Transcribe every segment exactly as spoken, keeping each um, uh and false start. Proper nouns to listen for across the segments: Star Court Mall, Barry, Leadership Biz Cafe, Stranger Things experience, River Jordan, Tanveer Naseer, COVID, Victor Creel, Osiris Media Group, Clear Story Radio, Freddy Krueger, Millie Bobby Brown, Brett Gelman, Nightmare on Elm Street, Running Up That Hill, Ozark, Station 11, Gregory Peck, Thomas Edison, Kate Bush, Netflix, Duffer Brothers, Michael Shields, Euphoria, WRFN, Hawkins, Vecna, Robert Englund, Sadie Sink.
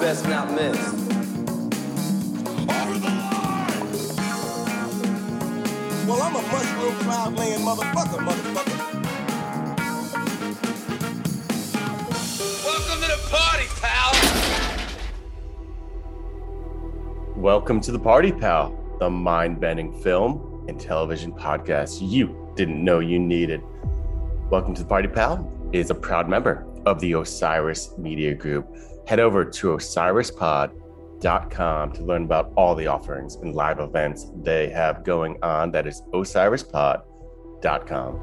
best not miss. Over the line! Well, I'm a mushroom cloud laying motherfucker, motherfucker. Welcome to the party, pal! Welcome to the party, pal. The mind-bending film and television podcast you didn't know you needed. Welcome to the Party Pal is a proud member of the Osiris Media Group. Head over to osiris pod dot com to learn about all the offerings and live events they have going on. That is osiris pod dot com.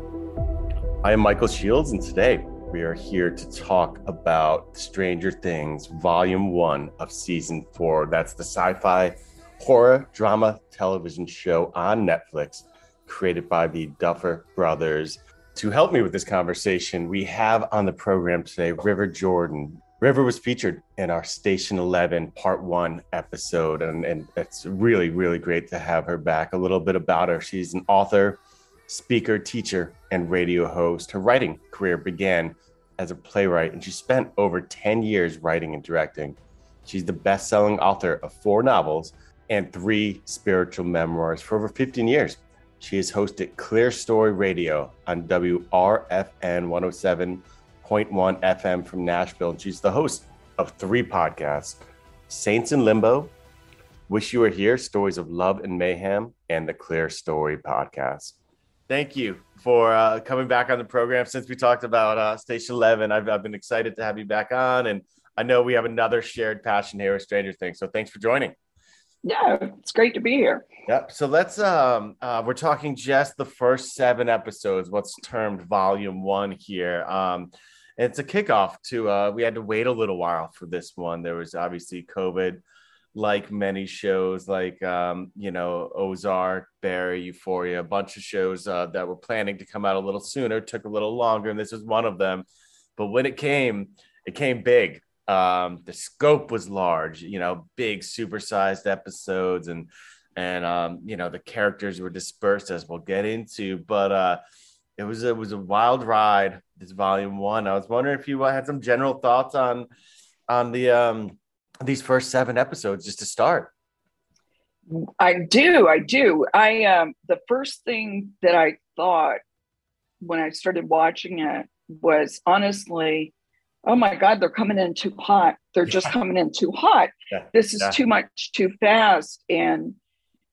I am Michael Shields, and today we are here to talk about Stranger Things Volume one of Season four. That's the sci-fi horror drama television show on Netflix, created by the Duffer Brothers. To help me with this conversation, we have on the program today River Jordan. River was featured in our Station eleven Part one episode, and, and it's really, really great to have her back. A little bit about her. She's an author, speaker, teacher, and radio host. Her writing career began as a playwright, and she spent over ten years writing and directing. She's the best-selling author of four novels and three spiritual memoirs for over fifteen years. She has hosted Clear Story Radio on W R F N one oh seven point one F M from Nashville. And she's the host of three podcasts, Saints in Limbo, Wish You Were Here, Stories of Love and Mayhem, and the Clear Story Podcast. Thank you for uh, coming back on the program. Since we talked about uh, Station eleven, I've, I've been excited to have you back on. And I know we have another shared passion here with Stranger Things. So thanks for joining. Yeah, it's great to be here. Yep. So let's, um, uh, we're talking just the first seven episodes, what's termed volume one here. Um, and it's a kickoff to, uh, we had to wait a little while for this one. There was obviously COVID, like many shows, like, um, you know, Ozark, Barry, Euphoria, a bunch of shows uh, that were planning to come out a little sooner, took a little longer, and this was one of them. But when it came, it came big. Um, the scope was large, you know, big supersized episodes, and, and, um, you know, the characters were dispersed, as we'll get into, but, uh, it was, it was a wild ride, this volume one. I was wondering if you had some general thoughts on, on the, um, these first seven episodes, just to start. I do. I do. I, um, the first thing that I thought when I started watching it was, honestly, oh my God, they're coming in too hot. They're just coming in too hot. Yeah, this is yeah. too much, too fast. And,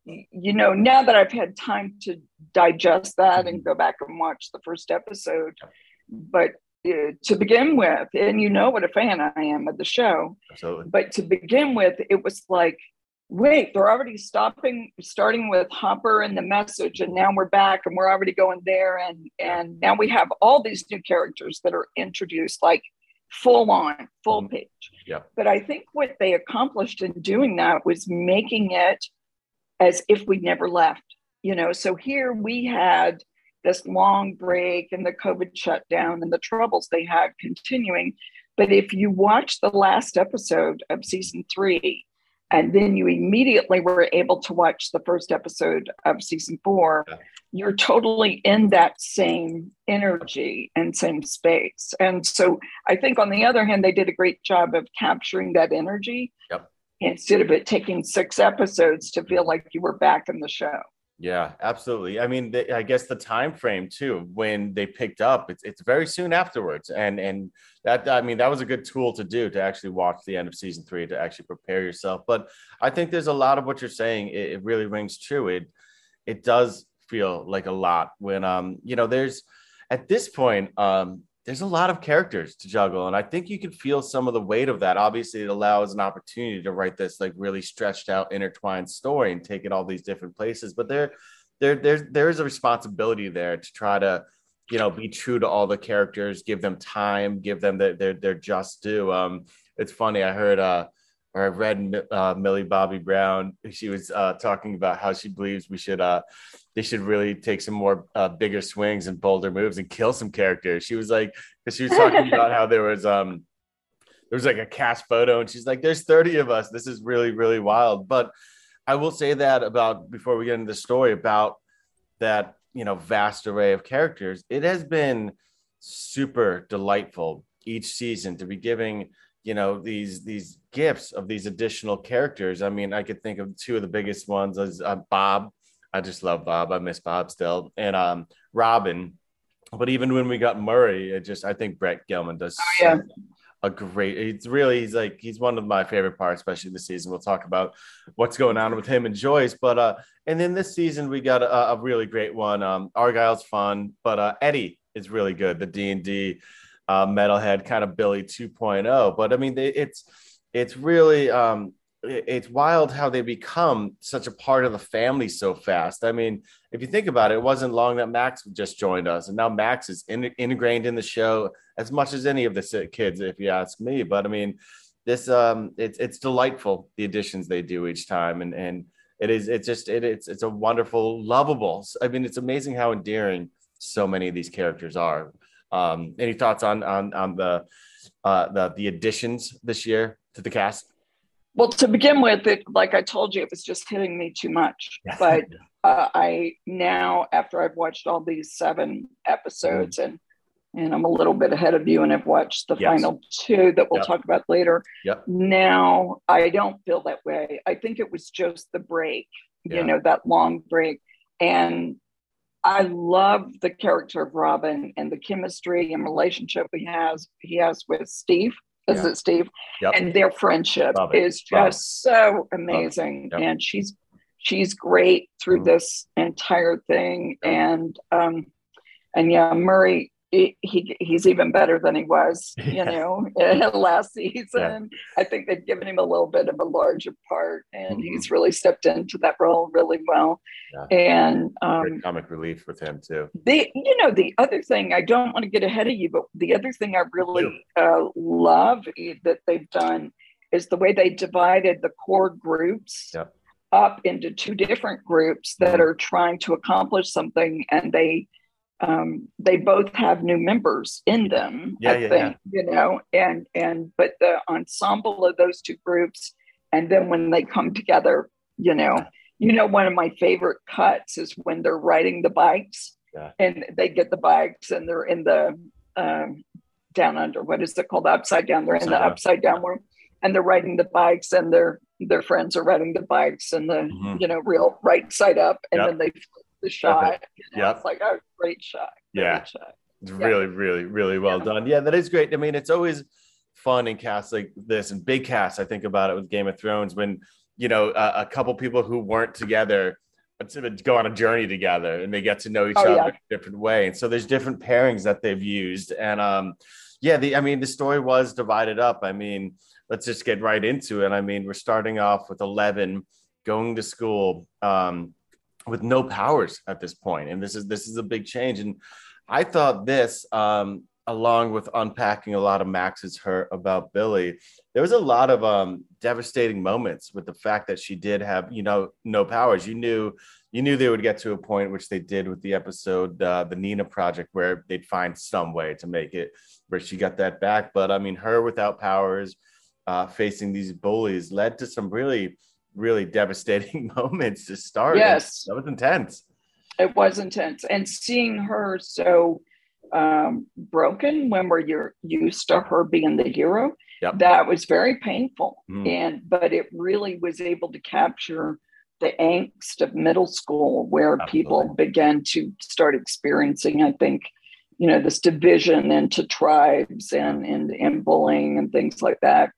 you know, now that I've had time to digest that and go back and watch the first episode, but uh, to begin with, and you know what a fan I am of the show, absolutely. But to begin with, it was like, wait, they're already stopping, starting with Hopper and the message, and now we're back and we're already going there. And, and now we have all these new characters that are introduced, like, full on, full page. Yeah. But I think what they accomplished in doing that was making it as if we'd never left, you know? So here we had this long break and the COVID shutdown and the troubles they had continuing. But if you watch the last episode of season three, and then you immediately were able to watch the first episode of season four, yeah. You're totally in that same energy and same space. And so I think, on the other hand, they did a great job of capturing that energy, yep. Instead of it taking six episodes to feel like you were back in the show. Yeah, absolutely. I mean, the, I guess the time frame too, when they picked up, it's it's very soon afterwards, and and that I mean that was a good tool to do, to actually watch the end of season three to actually prepare yourself. But I think there's a lot of what you're saying. It, it really rings true. It it does feel like a lot when um you know there's at this point um there's a lot of characters to juggle, and I think you can feel some of the weight of that. Obviously, it allows an opportunity to write this like really stretched out, intertwined story and take it all these different places. But there, there, there's there is a responsibility there to try to, you know, be true to all the characters, give them time, give them their their, their just due. Um, it's funny. I heard uh, or I read uh, Millie Bobby Brown. She was uh, talking about how she believes we should. Uh, They should really take some more uh, bigger swings and bolder moves and kill some characters. She was like, because she was talking about how there was um, there was like a cast photo, and she's like, "There's thirty of us. This is really, really wild." But I will say that about before we get into the story about that, you know, vast array of characters, it has been super delightful each season to be giving you know, these these gifts of these additional characters. I mean, I could think of two of the biggest ones as uh, Bob. I just love Bob. I miss Bob still. And um, Robin. But even when we got Murray, it just, I think Brett Gelman does oh, yeah. a great, it's really, he's like, he's one of my favorite parts, especially this season. We'll talk about what's going on with him and Joyce. But, uh, and then this season, we got a, a really great one. Um, Argyle's fun, but uh, Eddie is really good. The D and D uh, metalhead kind of Billy two point oh. But I mean, they, it's, it's really, um, it's wild how they become such a part of the family so fast. I mean, if you think about it, it wasn't long that Max just joined us. And now Max is in, ingrained in the show as much as any of the kids, if you ask me. But I mean, this um, it's, it's delightful, the additions they do each time. And, and it is, it's just, it, it's, it's a wonderful, lovable. I mean, it's amazing how endearing so many of these characters are. Um, any thoughts on, on, on the, uh, the, the additions this year to the cast? Well, to begin with, it, like I told you, it was just hitting me too much. But uh, I now, after I've watched all these seven episodes, mm. and and I'm a little bit ahead of you, and I've watched the yes. final two that we'll yep. talk about later. Yep. Now, I don't feel that way. I think it was just the break, yeah. you know, that long break. And I love the character of Robin and the chemistry and relationship he has, he has with Steve. Is yeah. it Steve? Yep. And their friendship is just so amazing. Yep. And she's she's great through mm. this entire thing. Yep. And um, and yeah, Murray, he, he he's even better than he was, you yeah. know, last season. Yeah. I think they've given him a little bit of a larger part, and mm-hmm. he's really stepped into that role really well. Yeah. And um, great comic relief with him too. The you know the other thing, I don't want to get ahead of you, but the other thing I really uh, love that they've done is the way they divided the core groups yep. up into two different groups that are trying to accomplish something, and they. Um, they both have new members in them, yeah, I yeah, think, yeah. you know, and, and, but the ensemble of those two groups, and then when they come together, you know, you know, one of my favorite cuts is when they're riding the bikes yeah. and they get the bikes and they're in the, um, down under, what is it called? The upside down. They're in the upside down world, and they're riding the bikes, and their, their friends are riding the bikes and the, mm-hmm. you know, real right side up. And yep. then they the shot. You know, yeah. It's like, oh, great shot. Great yeah. shot. It's yeah. really, really, really well yeah. done. Yeah, that is great. I mean, it's always fun in casts like this, and big casts. I think about it with Game of Thrones when, you know, a, a couple people who weren't together go on a journey together, and they get to know each oh, other yeah. in a different way. And so there's different pairings that they've used. And um, yeah, the I mean, the story was divided up. I mean, let's just get right into it. I mean, we're starting off with eleven going to school. Um, with no powers at this point. And this is, this is a big change. And I thought this, um, along with unpacking a lot of Max's hurt about Billy, there was a lot of um, devastating moments with the fact that she did have, you know, no powers. You knew, you knew they would get to a point, which they did with the episode, uh, the Nina Project, where they'd find some way to make it where she got that back. But I mean, her without powers, uh, facing these bullies led to some really, really devastating moments to start. Yes, that was intense. It was intense, and seeing her so um, broken when we're you're used to her being the hero, yep. that was very painful. Mm. And but it really was able to capture the angst of middle school, where Absolutely. people began to start experiencing, I think, you know, this division into tribes and and, and bullying and things like that.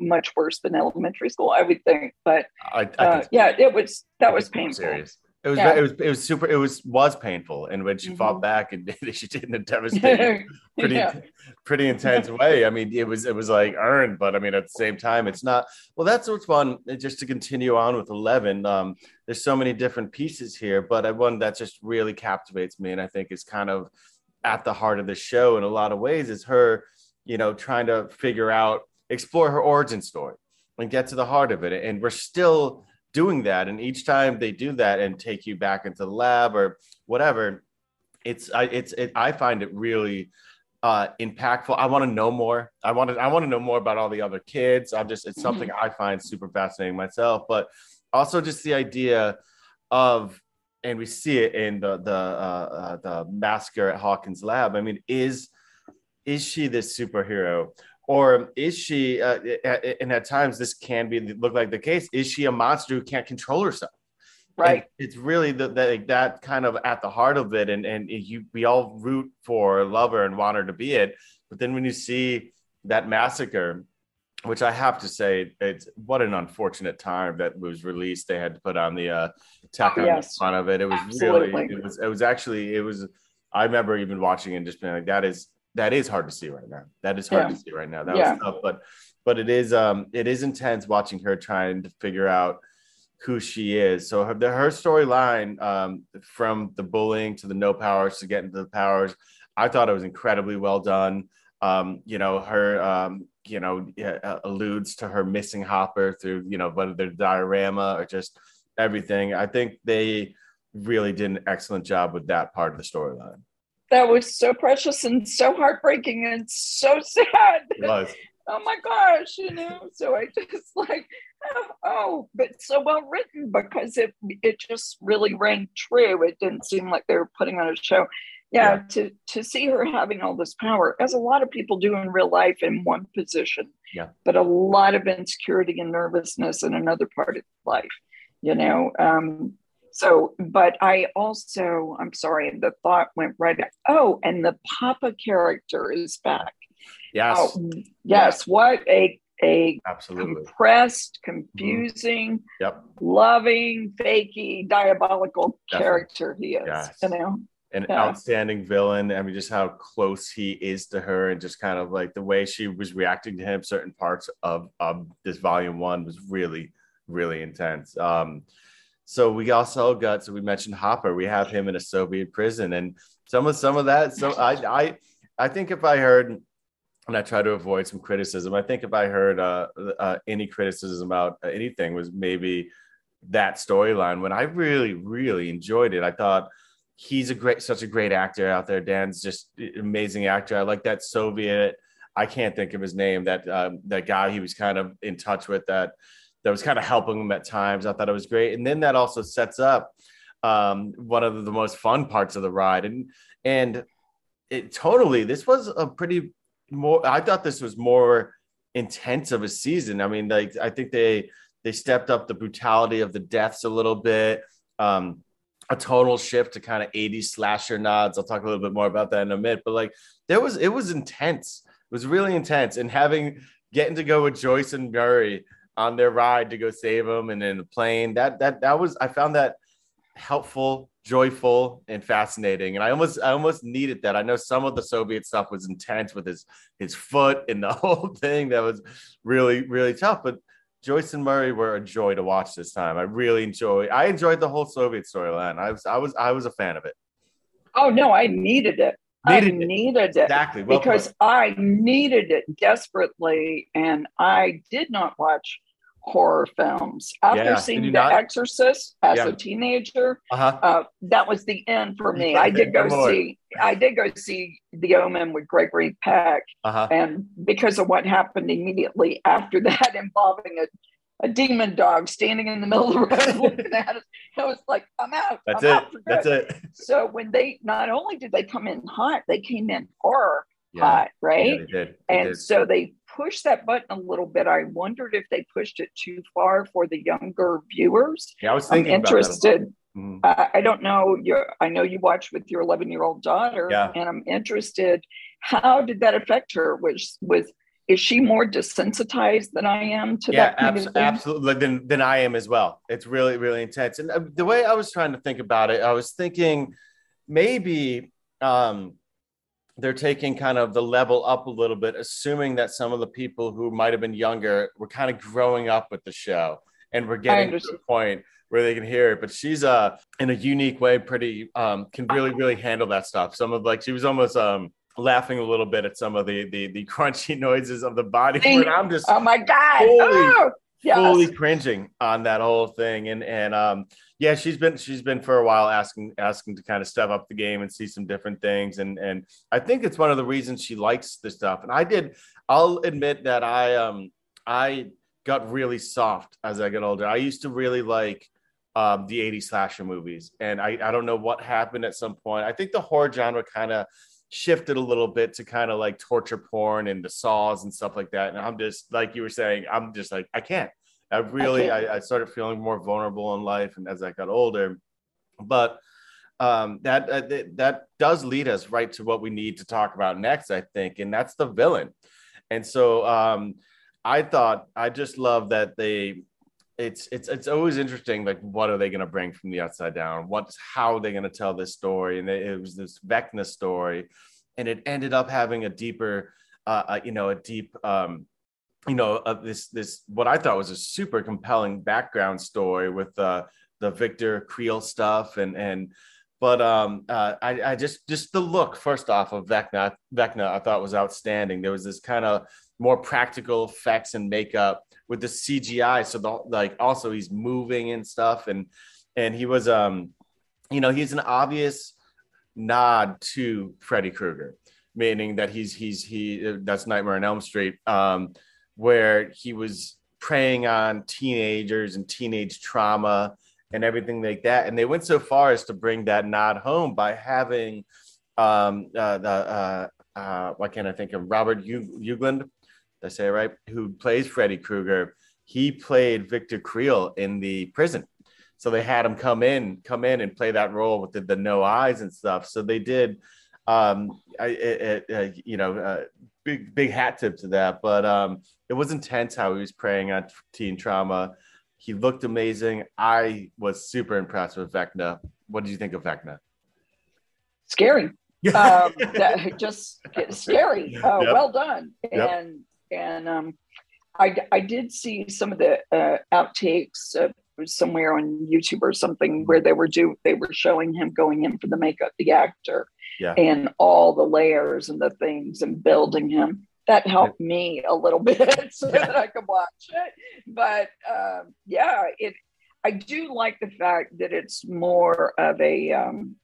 Much worse than elementary school, I would think, but I, I uh, yeah, it was that was painful. Serious. It was yeah. it was it was super. It was was painful, and when she mm-hmm. fought back and she did in a devastating, pretty yeah. pretty intense way. I mean, it was it was like earned, but I mean, at the same time, it's not. Well, that's what's fun. Just to continue on with eleven, um, there's so many different pieces here, but one that just really captivates me, and I think is kind of at the heart of the show in a lot of ways is her, you know, trying to figure out. Explore her origin story and get to the heart of it. And we're still doing that. And each time they do that and take you back into the lab or whatever, it's, I, it's, it, I find it really uh, impactful. I want to know more. I want to, I want to know more about all the other kids. I'm just, it's something mm-hmm. I find super fascinating myself, but also just the idea of, and we see it in the, the, uh, uh, the massacre at Hawkins' lab. I mean, is, is she this superhero Or is she, uh, and at times this can be look like the case, is she a monster who can't control herself? Right. And it's really the, the, that kind of at the heart of it. And, and you, we all root for, love her and want her to be it. But then when you see that massacre, which I have to say, it's what an unfortunate time that was released. They had to put on the uh, tech on yes. the front of it. It was Absolutely. really, it was, it was actually, it was, I remember even watching and just being like, that is, that is hard to see right now. That is hard yeah. to see right now. That yeah. was tough, but, but it is, um, it is intense watching her trying to figure out who she is. So her, her storyline, um, from the bullying to the no powers to getting to the powers, I thought it was incredibly well done. Um, you know, her, um, you know, uh, alludes to her missing Hopper through, you know, whether they're diorama or just everything. I think they really did an excellent job with that part of the storyline. That was so precious and so heartbreaking and so sad. It was. Oh my gosh, you know, so I just like, oh, oh, but so well written because it it just really rang true. It didn't seem like they were putting on a show. Yeah, yeah, to to see her having all this power, as a lot of people do in real life in one position, yeah. but a lot of insecurity and nervousness in another part of life, you know. Um, so, but I also, I'm sorry, the thought went right back. Oh, and the Papa character is back. Yes. Oh, yes. yes. What a a Absolutely. compressed, confusing, mm-hmm. yep. loving, fakey, diabolical Definitely. character he is, yes. you know. An yeah. outstanding villain. I mean, just how close he is to her and just kind of like the way she was reacting to him, certain parts of, of this volume one was really, really intense. Um, so we also got, so we mentioned Hopper, we have him in a Soviet prison and some of, some of that. So I, I, I think if I heard, and I try to avoid some criticism, I think if I heard uh, uh, any criticism about anything was maybe that storyline when I really, really enjoyed it. I thought, he's a great, such a great actor out there. Dan's just an amazing actor. I like that Soviet. I can't think of his name. That um, that guy he was kind of in touch with that that was kind of helping him at times. I thought it was great. And then that also sets up um, one of the most fun parts of the ride. And and it totally. This was a pretty more. I thought this was more intense of a season. I mean, like I think they they stepped up the brutality of the deaths a little bit. Um, a total shift to kind of eighties slasher nods. I'll talk a little bit more about that in a minute, but like there was, it was intense. It was really intense. And having, getting to go with Joyce and Barry on their ride to go save them. And then the plane that, that, that was, I found that helpful, joyful, and fascinating. And I almost, I almost needed that. I know some of the Soviet stuff was intense with his, his foot and the whole thing that was really, really tough, but Joyce and Murray were a joy to watch this time. I really enjoyed. I enjoyed the whole Soviet storyline. I was, I was, I was a fan of it. Oh no, I needed it. Needed I it. needed it exactly well because put. I needed it desperately, and I did not watch horror films after yeah. seeing The not? Exorcist as yeah. a teenager. Uh-huh. Uh, that was the end for me. I did go Lord. see. I did go see The Omen with Gregory Peck, uh-huh. and because of what happened immediately after that, involving a, a demon dog standing in the middle of the road looking at us, I was like, "I'm out." That's I'm it. Out for good. That's it. So when they not only did they come in hot, they came in horror yeah. hot, right? Yeah, they did. They and did. so they pushed that button a little bit. I wondered if they pushed it too far for the younger viewers. Yeah, I was thinking I'm interested. About that Mm-hmm. Uh, I don't know. Your, I know you watched with your eleven-year-old daughter, yeah. and I'm interested. How did that affect her? Was was is she more desensitized than I am to yeah, that? Yeah, abso- absolutely. Than than I am as well. It's really really intense. And uh, the way I was trying to think about it, I was thinking maybe um, they're taking kind of the level up a little bit, assuming that some of the people who might have been younger were kind of growing up with the show, and we're getting to the point where they can hear it, but she's uh in a unique way pretty um can really really handle that stuff. Some of like she was almost um laughing a little bit at some of the the the crunchy noises of the body. And I'm just oh my god, fully, oh, yes. fully cringing on that whole thing. And and um yeah, she's been she's been for a while asking asking to kind of step up the game and see some different things. And and I think it's one of the reasons she likes this stuff. And I did I'll admit that I um I got really soft as I got older. I used to really like Um, the eighties slasher movies. And I, I don't know what happened at some point. I think the horror genre kind of shifted a little bit to kind of like torture porn and the Saws and stuff like that. And I'm just, like you were saying, I'm just like, I can't. I really, I, can't. I, I started feeling more vulnerable in life and as I got older. But um, that uh, th- that does lead us right to what we need to talk about next, I think. And that's the villain. And so um, I thought, I just love that they... It's it's it's always interesting. Like, what are they going to bring from the Upside Down? What's how are they going to tell this story? And it, it was this Vecna story, and it ended up having a deeper, uh, uh, you know, a deep, um, you know, uh, this this what I thought was a super compelling background story with uh, the Victor Creel stuff, and and but um, uh, I I just just the look first off of Vecna Vecna I thought was outstanding. There was this kind of more practical effects and makeup with the C G I. So the, like, also he's moving and stuff. And, and he was, um, you know, he's an obvious nod to Freddy Krueger, meaning that he's, he's, he, that's Nightmare on Elm Street, um, where he was preying on teenagers and teenage trauma and everything like that. And they went so far as to bring that nod home by having, um, uh, the, uh, uh, why can't I think of Robert Englund? I say right, who plays Freddy Krueger. He played Victor Creel in the prison. So they had him come in, come in and play that role with the, the no eyes and stuff. So they did, um, I, it, it, uh, you know, uh, big, big hat tip to that. But um, it was intense how he was preying on teen trauma. He looked amazing. I was super impressed with Vecna. What did you think of Vecna? Scary. um, that, just scary. Uh, yep. Well done. Yep. And And um, I, I did see some of the uh, outtakes uh, somewhere on YouTube or something where they were do they were showing him going in for the makeup, the actor, yeah. and all the layers and the things and building him. That helped me a little bit so yeah. that I could watch it. But uh, yeah, it I do like the fact that it's more of a um,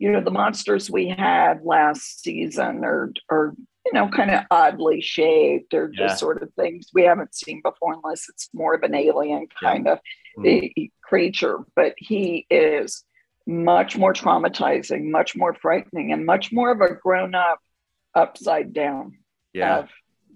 you know, the monsters we had last season are are. You know, kind of oddly shaped or yeah. just sort of things we haven't seen before, unless it's more of an alien kind yeah. of mm-hmm. creature. But he is much more traumatizing, much more frightening, and much more of a grown-up upside down. Yeah, of,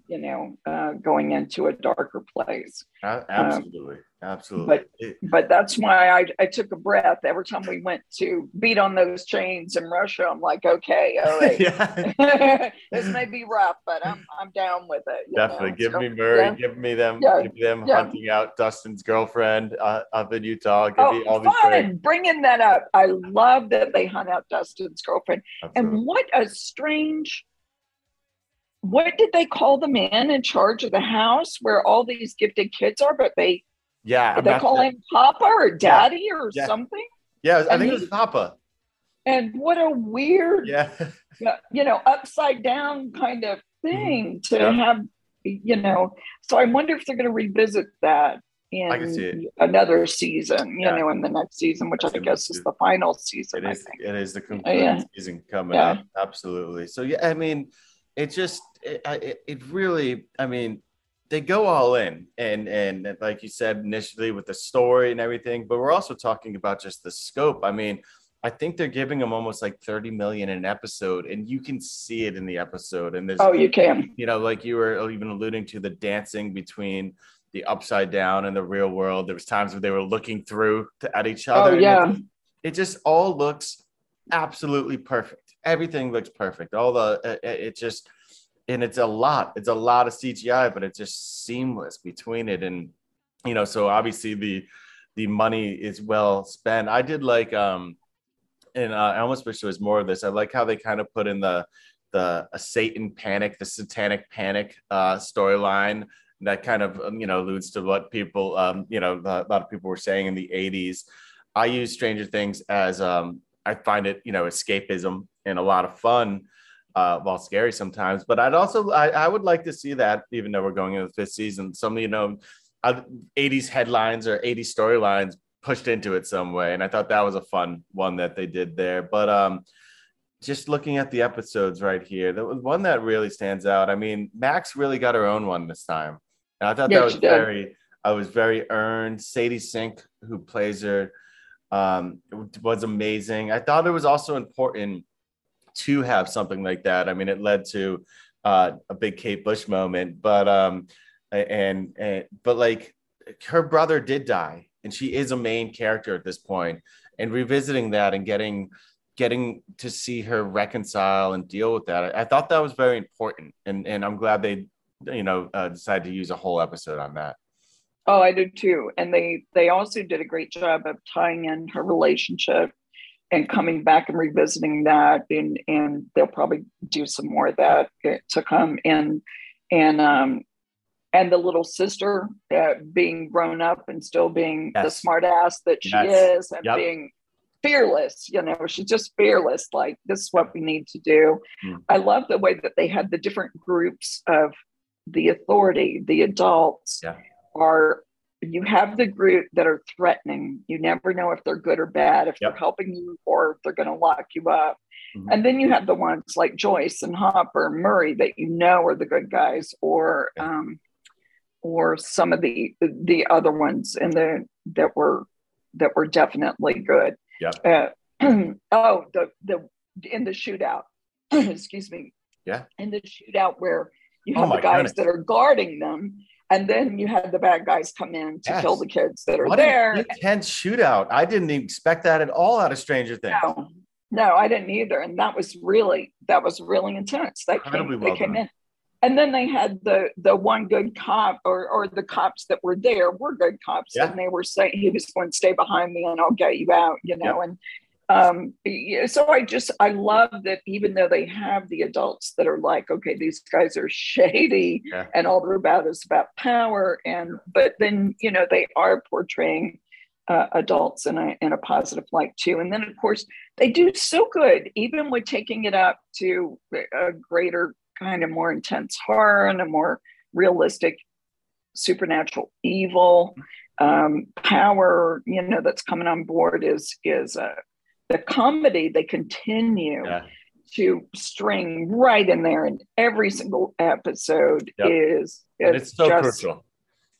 you know, uh, going into a darker place. Uh, absolutely, um, absolutely. But it, but that's why I I took a breath every time we went to beat on those chains in Russia. I'm like, okay, all right. yeah. This may be rough, but I'm I'm down with it. Definitely, know? give so, me Murray, yeah. give me them, yeah. give me them yeah. hunting out Dustin's girlfriend uh, up in Utah. Give oh, me all these fun! Bringing that up, I love that they hunt out Dustin's girlfriend. Absolutely. And what a strange. What did they call the man in charge of the house where all these gifted kikids are? But they, yeah, did they call him Papa or Daddy yeah, or yeah. something? Yeah, I and think he, it was Papa. And what a weird, yeah. you know, upside down kind of thing mm-hmm. to yeah. have, you know. So I wonder if they're going to revisit that in another season, yeah. you know, in the next season, which That's I guess is the final season. It is, I think. It is the concluding yeah. season coming yeah. up. Absolutely. So, yeah, I mean, it just, it, it really, I mean, they go all in and, and like you said, initially with the story and everything, but we're also talking about just the scope. I mean, I think they're giving them almost like thirty million an episode, and you can see it in the episode. And there's, oh, you can, you know, like you were even alluding to the dancing between the upside down and the real world. There was times where they were looking through to, at each other. Oh, yeah. It, it just all looks absolutely perfect. Everything looks perfect. All the it just and it's a lot. It's a lot of C G I, but it's just seamless between it. And you know, so obviously the the money is well spent. I did like um, and uh, I almost wish there was more of this. I like how they kind of put in the the a Satan panic, the satanic panic uh, storyline that kind of you know alludes to what people um, you know a lot of people were saying in the eighties. I use Stranger Things as um, I find it you know escapism. And a lot of fun, uh, while scary sometimes. But I'd also, I, I would like to see that, even though we're going into the fifth season, some, you know, eighties headlines or eighties storylines pushed into it some way. And I thought that was a fun one that they did there. But um, just looking at the episodes right here, that was one that really stands out. I mean, Max really got her own one this time. And I thought yeah, that was very, I was very earned. Sadie Sink, who plays her, um, was amazing. I thought it was also important to have something like that. I mean, it led to uh, a big Kate Bush moment, but um, and, and but like her brother did die, and she is a main character at this point. And revisiting that and getting getting to see her reconcile and deal with that, I, I thought that was very important, and and I'm glad they, you know, uh, decided to use a whole episode on that. Oh, I did too. And they, they also did a great job of tying in her relationship and coming back and revisiting that. And, and they'll probably do some more of that to come. And, and, um, and the little sister uh, being grown up and still being yes. the smart ass that she yes. is and yep. being fearless, you know, she's just fearless. Like, this is what we need to do. Mm. I love the way that they had the different groups of the authority, the adults, yeah. are you have the group that are threatening. You never know if they're good or bad, if yep. they're helping you or if they're going to lock you up. Mm-hmm. And then you have the ones like Joyce and Hopper, Murray, that you know are the good guys, or um, or some of the the other ones in the that were that were definitely good. Yeah. Uh, oh, the the in the shootout. Excuse me. Yeah. In the shootout where you have oh the guys goodness. that are guarding them. And then you had the bad guys come in to yes. kill the kids that are what there. An intense shootout. I didn't expect that at all out of Stranger Things. No, no, I didn't either. And that was really, that was really intense. That came, well they came done. in. And then they had the the one good cop, or or the cops that were there were good cops. Yeah. And they were saying, he was going to stay behind me and I'll get you out, you know. Yeah. And um, so I just, I love that even though they have the adults that are like, okay, these guys are shady yeah. and all they're about is about power. And, but then, you know, they are portraying uh, adults in a, in a positive light too. And then of course they do so good, even with taking it up to a greater, kind of more intense horror and a more realistic supernatural evil um, power, you know, that's coming on board is, is uh, the comedy. They continue yeah. to string right in there in every single episode yep. is, and it's so just, crucial.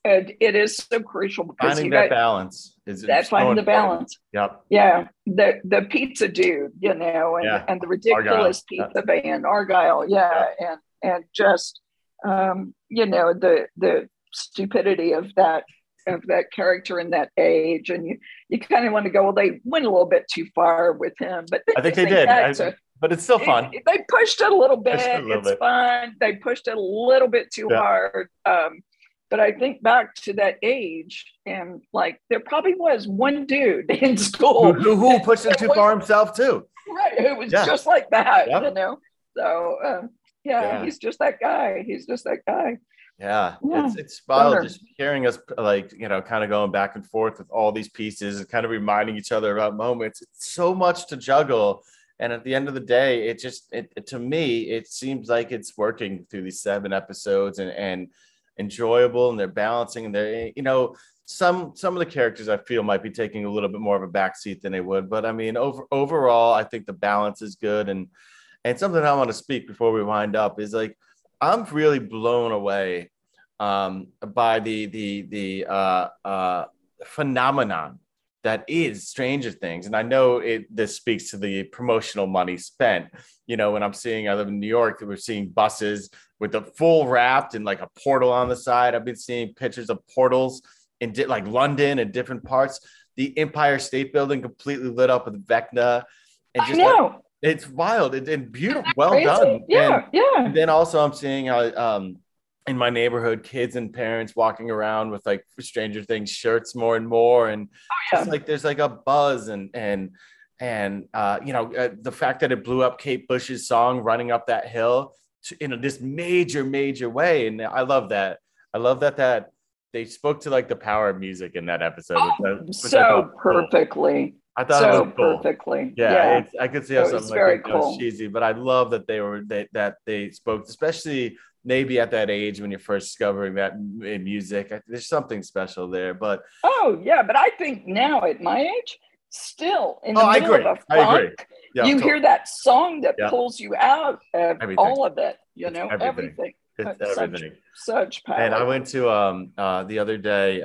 It, it is so crucial. Because finding that got, balance. Is that finding so the balance. Yep. Yeah. The the pizza dude, you know, and, yeah. and the ridiculous Argyle. pizza yeah. band, Argyle. Yeah. yeah. And and just um, you know, the the stupidity of that of that character in that age. And you, you kind of want to go, well, they went a little bit too far with him, but I think they did. I, to, but it's still fun. It, they pushed it a little bit. A little it's bit. fun. They pushed it a little bit too yeah. hard. Um But I think back to that age, and like there probably was one dude in school who, who pushed it too was, far himself too. Right, who was yeah. just like that, yep. you know. So um, yeah, yeah, he's just that guy. He's just that guy. Yeah, yeah. it's it's wild just hearing us like you know, kind of going back and forth with all these pieces and kind of reminding each other about moments. It's so much to juggle, and at the end of the day, it just it, to me it seems like it's working through these seven episodes, and and. enjoyable, and they're balancing, and they're, you know, some some of the characters I feel might be taking a little bit more of a backseat than they would, but I mean over overall I think the balance is good. And and something I want to speak before we wind up is like I'm really blown away um by the the the uh uh phenomenon that is Stranger Things. And I know it, this speaks to the promotional money spent. You know, when I'm seeing, I live in New York, we're seeing buses with the full wrapped and like a portal on the side. I've been seeing pictures of portals in di- like London and different parts. The Empire State Building completely lit up with Vecna. And just I know. Like, it's wild and, and beautiful. Well crazy? done. Yeah, and, yeah. And then also I'm seeing uh, um, in my neighborhood, kids and parents walking around with like Stranger Things shirts more and more. And oh, yeah. it's like, there's like a buzz and, and, and, uh, you know, uh, the fact that it blew up Kate Bush's song, Running Up That Hill, to, in this major, major way. And I love that. I love that, that they spoke to like the power of music in that episode. Oh, which I, which so I perfectly. Cool. I thought so it was cool. perfectly. Yeah. yeah. It's, I could see how something like that was cheesy, but I love that they were, they, that they spoke, especially maybe at that age when you're first discovering that in music, there's something special there. But oh yeah, but I think now at my age, still in the oh, middle I agree. of a funk, yeah, you totally. hear that song that yeah. pulls you out of everything. all of it. You it's know everything. everything. It's it's everything. Such, such power. And I went to um uh, the other day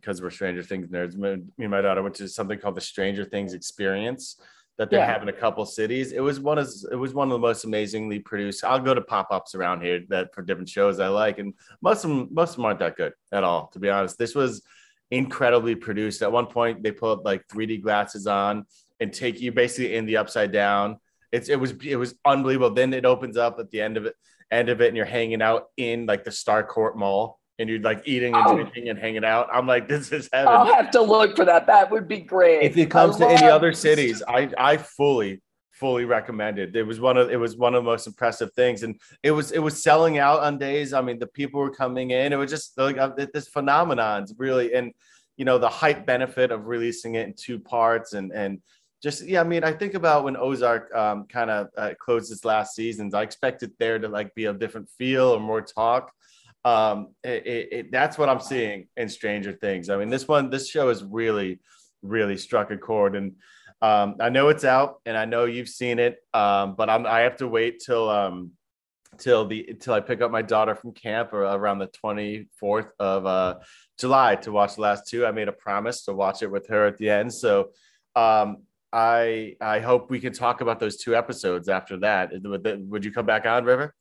because um, we're Stranger Things nerds. Me and my daughter went to something called the Stranger Things experience. that they yeah. have in a couple cities. It was one of it was one of the most amazingly produced. I'll go to pop-ups around here that for different shows I like, and most of them most of them aren't that good at all, to be honest. This was incredibly produced. At one point, they put like three D glasses on and take you basically in the upside down. It's it was it was unbelievable. Then it opens up at the end of it, end of it, and you're hanging out in like the Star Court Mall. And you're like eating and oh. drinking and hanging out. I'm like, this is heaven. I'll have to look for that. That would be great. If it comes I to love- any other cities, I, I fully, fully recommend it. It was one of it was one of the most impressive things, and it was it was selling out on days. I mean, the people were coming in. It was just like uh, this phenomenon's really, and you know the hype benefit of releasing it in two parts, and and just yeah. I mean, I think about when Ozark um, kind of uh, closed its last seasons. I expected there to like be a different feel or more talk. Um, it, it, it, that's what I'm seeing in Stranger Things. I mean, this one, this show has really, really struck a chord, and um, I know it's out, and I know you've seen it, um, but I'm, I have to wait till um, till the till I pick up my daughter from camp or around the twenty-fourth of uh, July to watch the last two. I made a promise to watch it with her at the end, so um, I I hope we can talk about those two episodes after that. Would, would you come back on, River?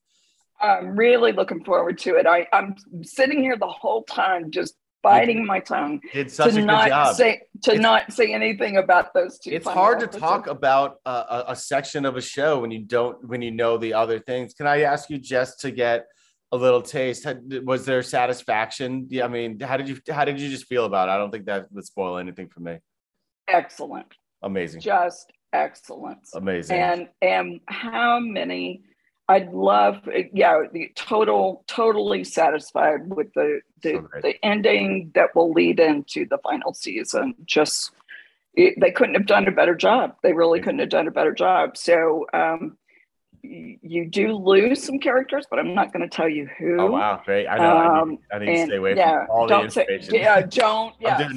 I'm really looking forward to it. I, I'm sitting here the whole time just biting my tongue. Did such to a not good job. Say, to it's, not say anything about those two. It's hard episodes. To talk about a, a section of a show when you don't when you know the other things. Can I ask you just to get a little taste? Was there satisfaction? I mean, how did you how did you just feel about it? I don't think that would spoil anything for me. Excellent. Amazing. Just excellent. Amazing. And and how many. I'd love, yeah, the total, totally satisfied with the the, okay. the ending that will lead into the final season. Just, it, they couldn't have done a better job. They really couldn't have done a better job. So um, you, you do lose some characters, but I'm not going to tell you who. Oh, wow, great. I know, um, I need, I need and, to stay away yeah, from all the information. Say, yeah, don't, yeah.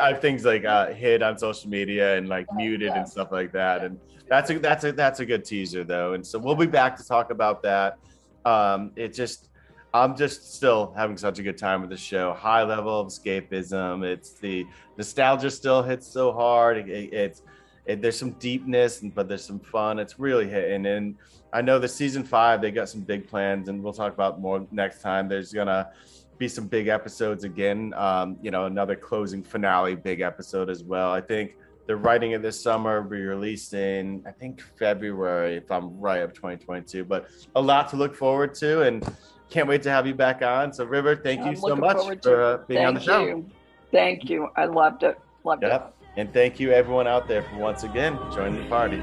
I have things like uh, hid on social media and like oh, muted yeah. and stuff like that. Yeah. And That's a that's a that's a good teaser though, and so we'll be back to talk about that. Um, it just I'm just still having such a good time with the show. High level of escapism. It's the nostalgia still hits so hard. It, it, it's it, there's some deepness, but there's some fun. It's really hitting. And I know the season five they got some big plans, and we'll talk about more next time. There's gonna be some big episodes again. Um, you know, another closing finale, big episode as well. I think. They're writing it this summer, be released in, I think, February, if I'm right, of twenty twenty-two. But a lot to look forward to, and can't wait to have you back on. So, River, thank I'm you so much for uh, being thank on the show. You. Thank you. I loved it. Loved yep. it. And thank you, everyone out there, for once again joining the party.